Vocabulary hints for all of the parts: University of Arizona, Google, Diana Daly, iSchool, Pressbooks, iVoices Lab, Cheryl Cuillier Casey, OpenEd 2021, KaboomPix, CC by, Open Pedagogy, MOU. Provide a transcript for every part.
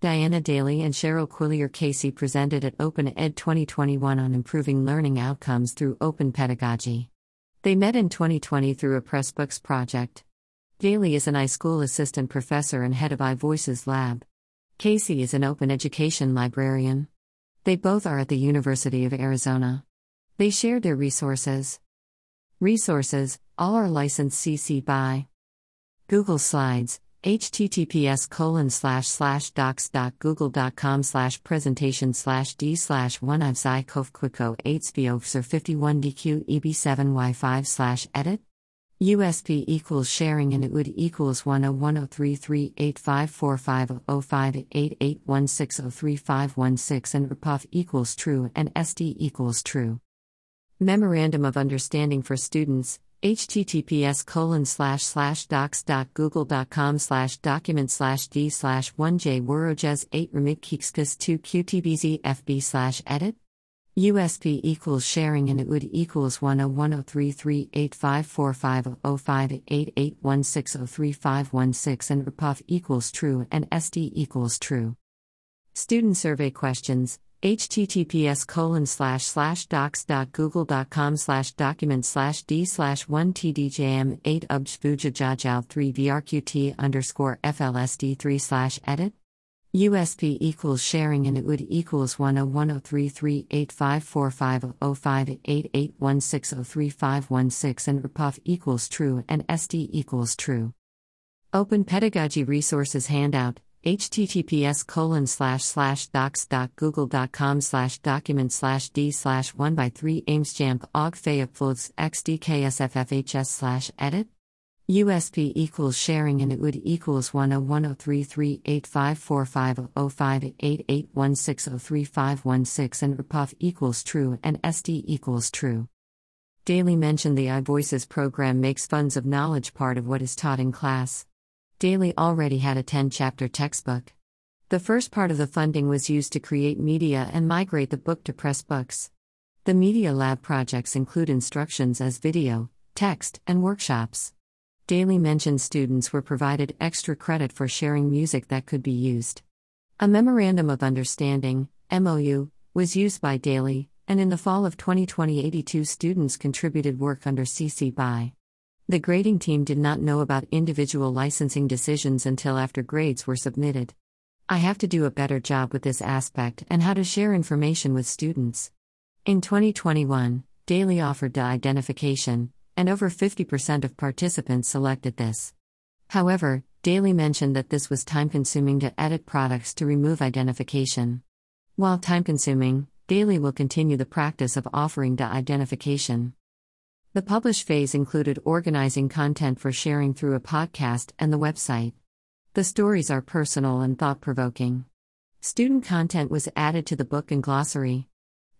Diana Daly and Cheryl Cuillier Casey presented at OpenEd 2021 on improving learning outcomes through open pedagogy. They met in 2020 through a Pressbooks project. Daly is an iSchool assistant professor and head of iVoices Lab. Casey is an open education librarian. They both are at the University of Arizona. They shared their resources. Resources, all are licensed CC by Google Slides, https://docs.google.com/presentation/d/1ivsicofquico8sbofzer51dqeb7y5/edit. USP = sharing and UID = 10103385450588816035116 and RPOF equals true and SD equals true. Memorandum of Understanding for Students, https://docs.google.com/document/d/1jworojes8remikikskis2qtbzfb/edit. USP = sharing and UID = 10103385450588816035116 and RPOF equals true and SD equals true. Student survey questions. https://docs.google.com/document/d/1tdjm8ubjjajal3vrqt_flsd3/edit. USP = sharing and UID = 10103385450588816035116 and RPOF equals true and SD equals true. Open Pedagogy Resources Handout. https://docs.google.com/document/d/1by3amsjamp.og/fayupflows xdksffhs/edit. USP = sharing and UID = 10103385450588816035116 and RPOF equals true and SD equals true. Daly mentioned the iVoices program makes funds of knowledge part of what is taught in class. Daly already had a 10-chapter textbook. The first part of the funding was used to create media and migrate the book to Pressbooks. The Media Lab projects include instructions as video, text, and workshops. Daly mentioned students were provided extra credit for sharing music that could be used. A Memorandum of Understanding, MOU, was used by Daly, and in the fall of 2020, 82 students contributed work under CC BY. The grading team did not know about individual licensing decisions until after grades were submitted. I have to do a better job with this aspect and how to share information with students. In 2021, Daly offered to identification, and over 50% of participants selected this. However, Daly mentioned that this was time-consuming to edit products to remove identification. While time-consuming, Daly will continue the practice of offering to identification. The publish phase included organizing content for sharing through a podcast and the website. The stories are personal and thought-provoking. Student content was added to the book and glossary.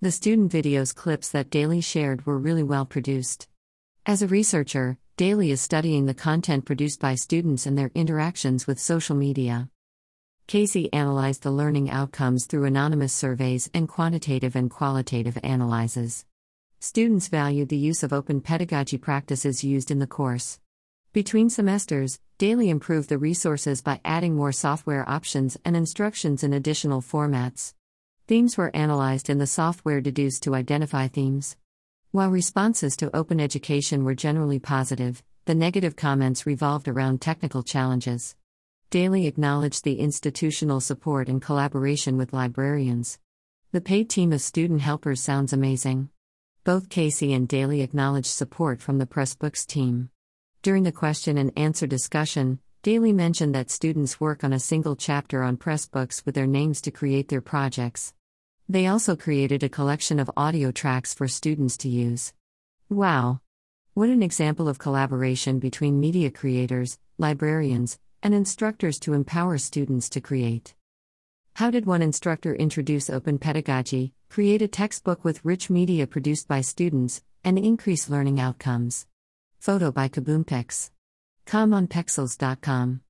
The student videos clips that Daly shared were really well produced. As a researcher, Daly is studying the content produced by students and their interactions with social media. Casey analyzed the learning outcomes through anonymous surveys and quantitative and qualitative analyses. Students valued the use of open pedagogy practices used in the course. Between semesters, Daly improved the resources by adding more software options and instructions in additional formats. Themes were analyzed and the software deduced to identify themes. While responses to open education were generally positive, the negative comments revolved around technical challenges. Daly acknowledged the institutional support and collaboration with librarians. The paid team of student helpers sounds amazing. Both Casey and Daly acknowledged support from the Pressbooks team. During the question and answer discussion, Daly mentioned that students work on a single chapter on Pressbooks with their names to create their projects. They also created a collection of audio tracks for students to use. Wow! What an example of collaboration between media creators, librarians, and instructors to empower students to create. How did one instructor introduce open pedagogy, create a textbook with rich media produced by students, and increase learning outcomes? Photo by KaboomPix. Com on Pexels.com.